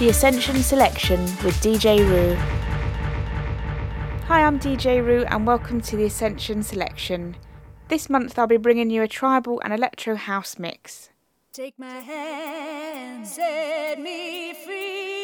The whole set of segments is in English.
the Ascension Selection with DJ Roo. Hi, I'm DJ Roo and welcome to the Ascension Selection. This month I'll be bringing you a tribal and electro house mix. Take my hand, set me free.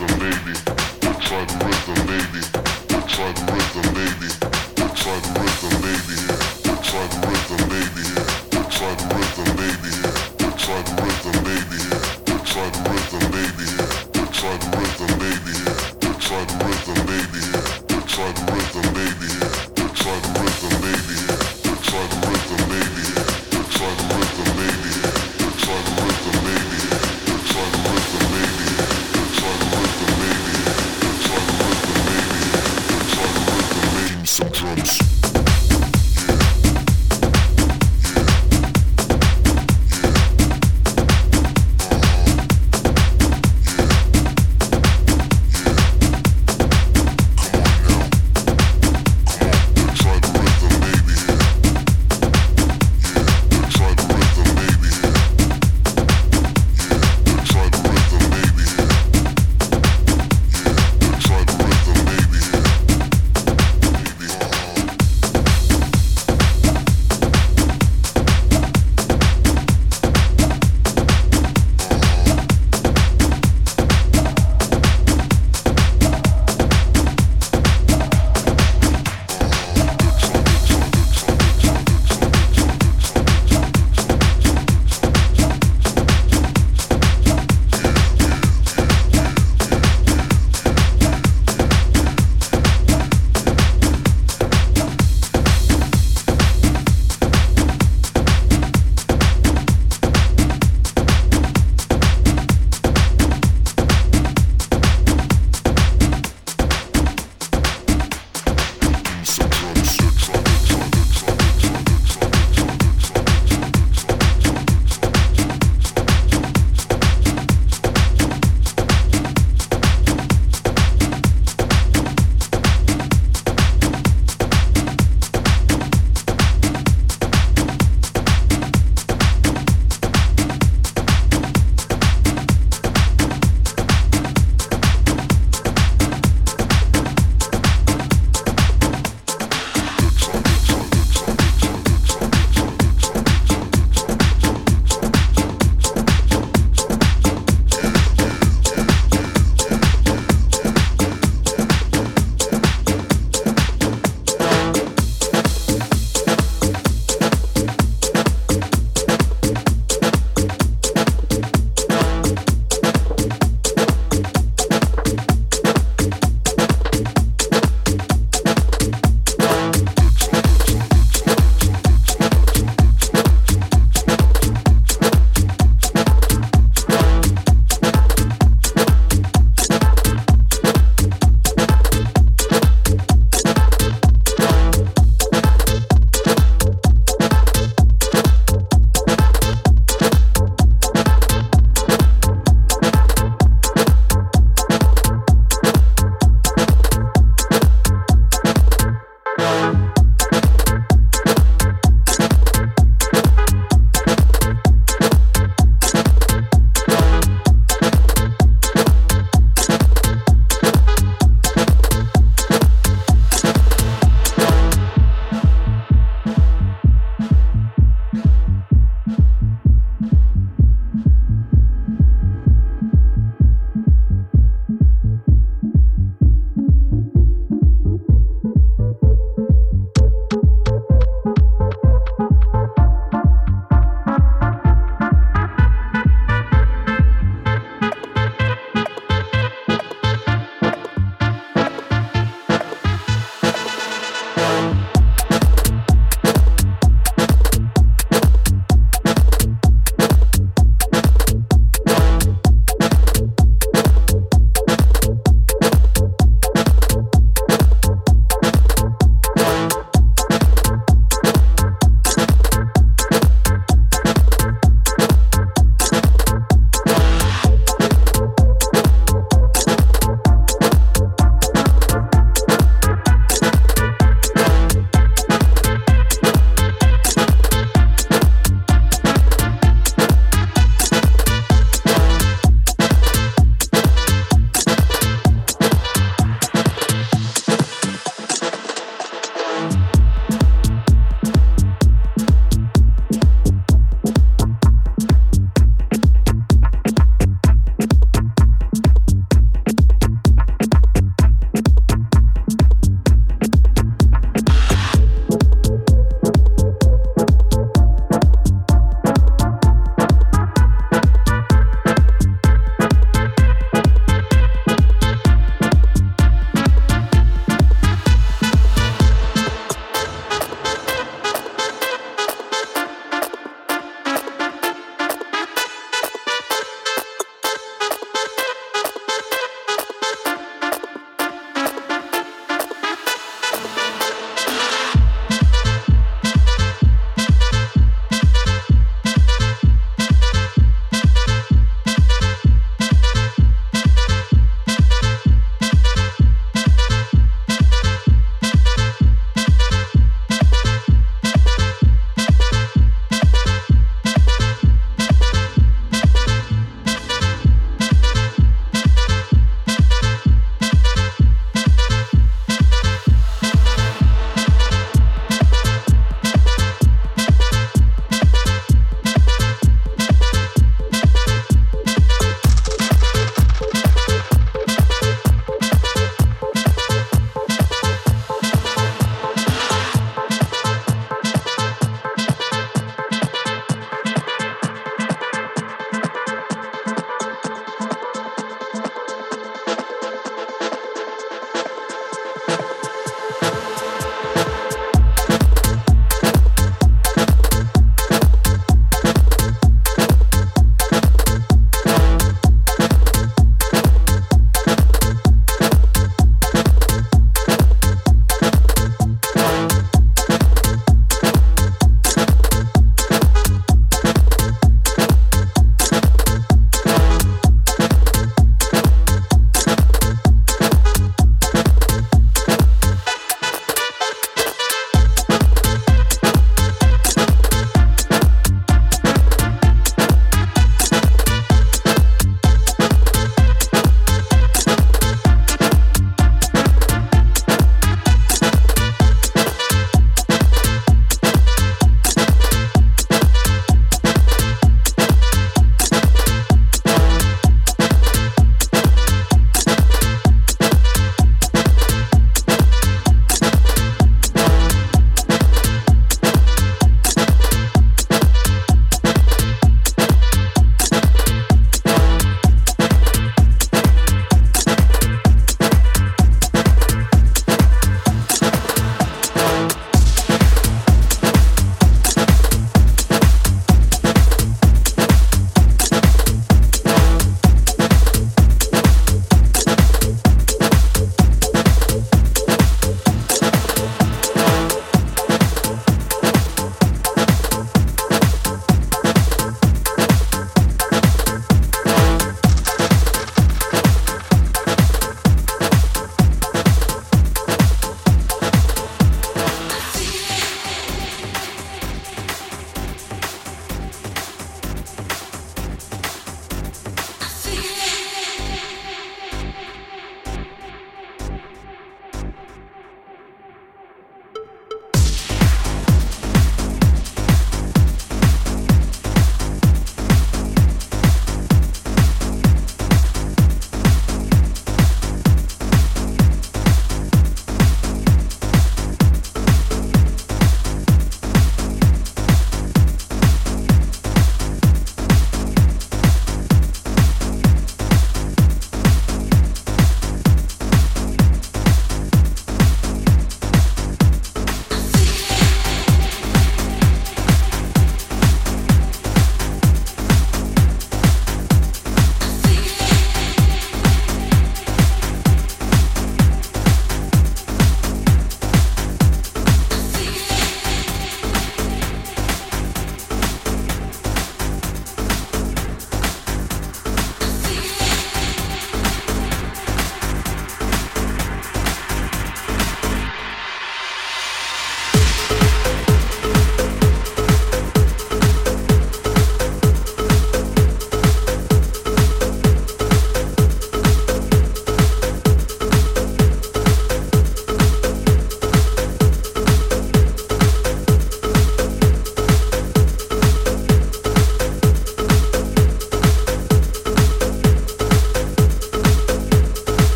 rhythm, baby. Try the rhythm, baby. Try the rhythm, baby. Try the rhythm, baby. Try the rhythm, baby. Try the rhythm, baby. Try the rhythm, baby. Try the rhythm, baby. Try the rhythm, baby. Try the rhythm, baby. Try the rhythm, baby. Try the rhythm, baby. Try the rhythm, baby. Try the rhythm, baby. Try the rhythm, baby. Try the rhythm, baby. Try the rhythm, baby. Try the rhythm, baby. Try the rhythm, baby. Some drums.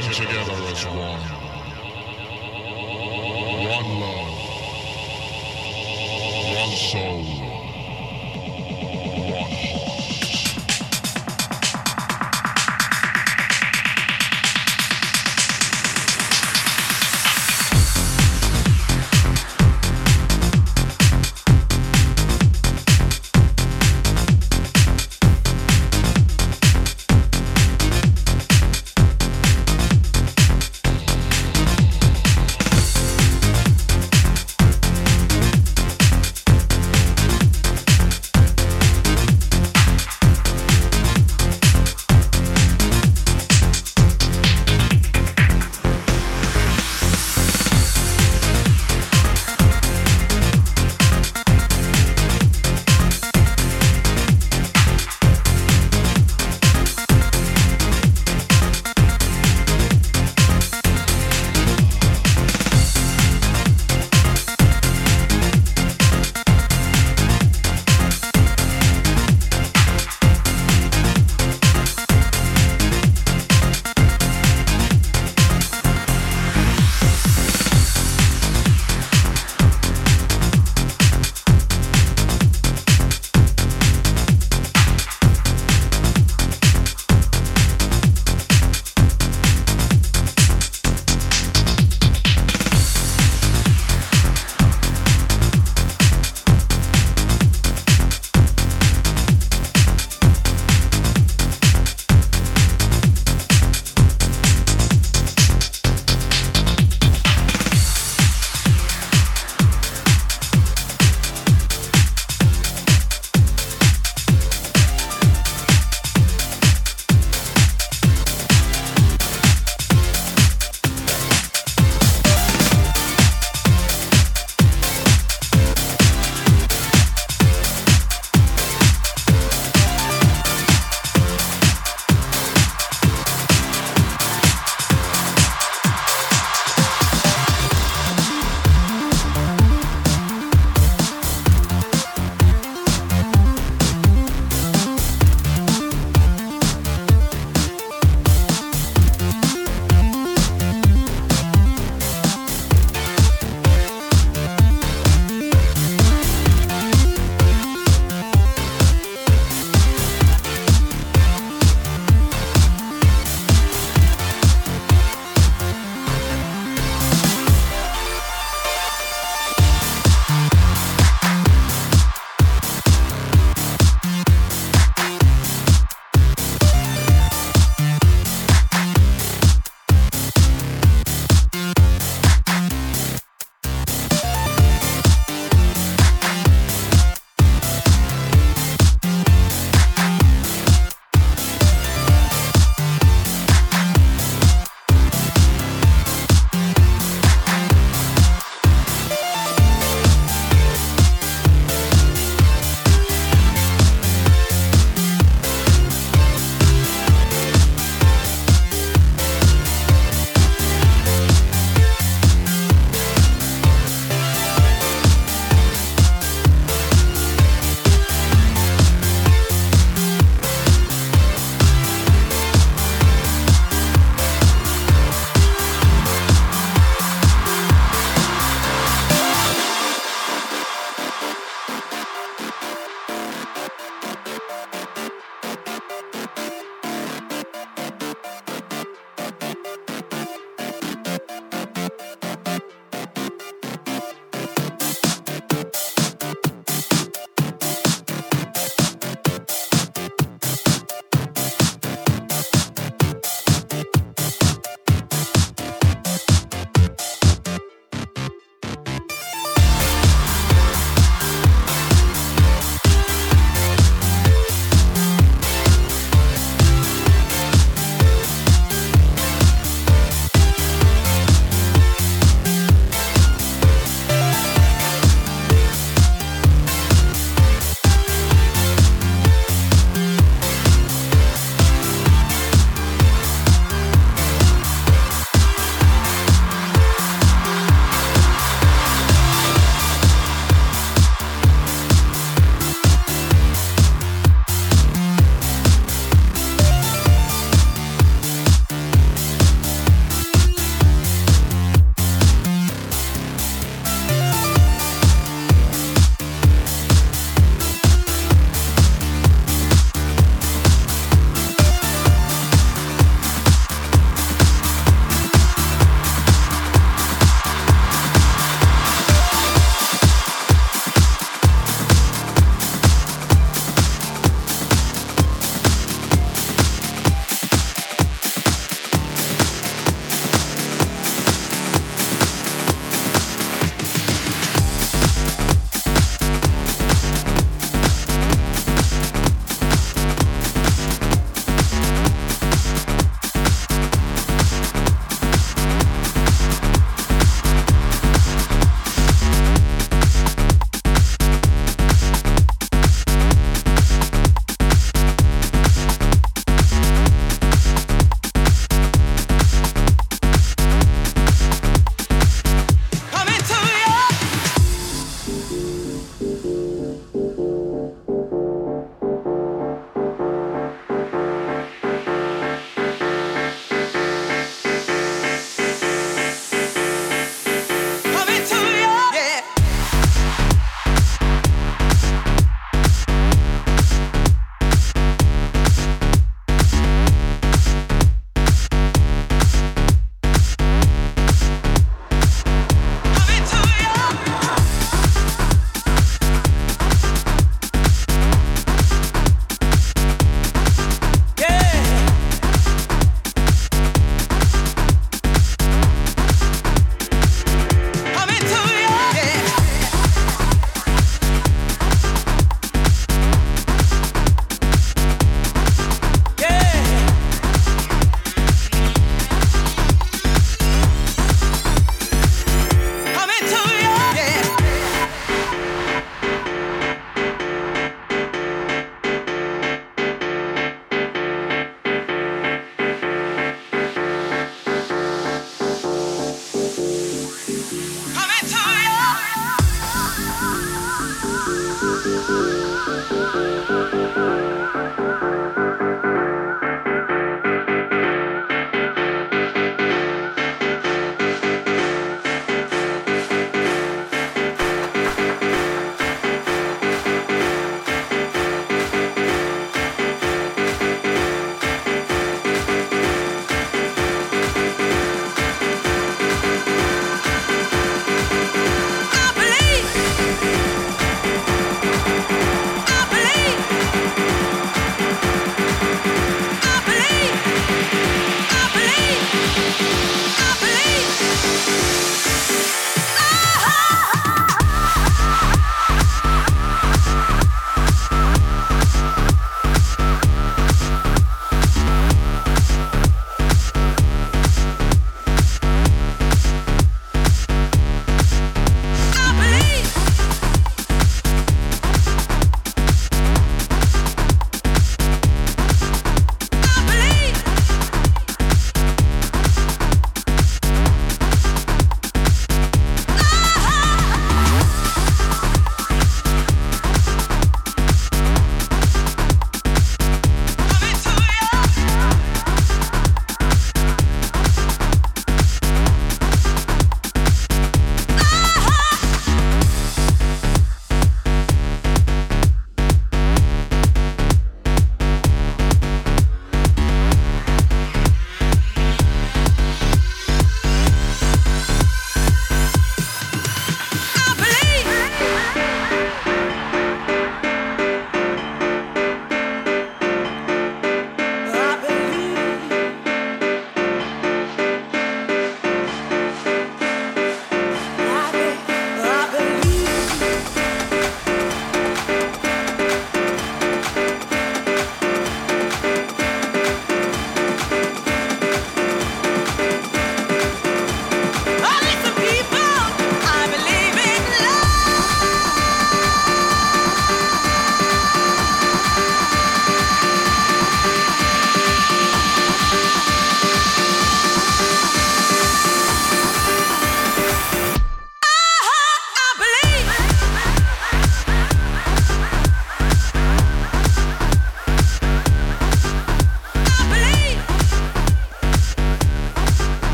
Coming together as one. One love. One soul. One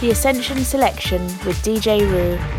the Ascension Selection with DJ Roo.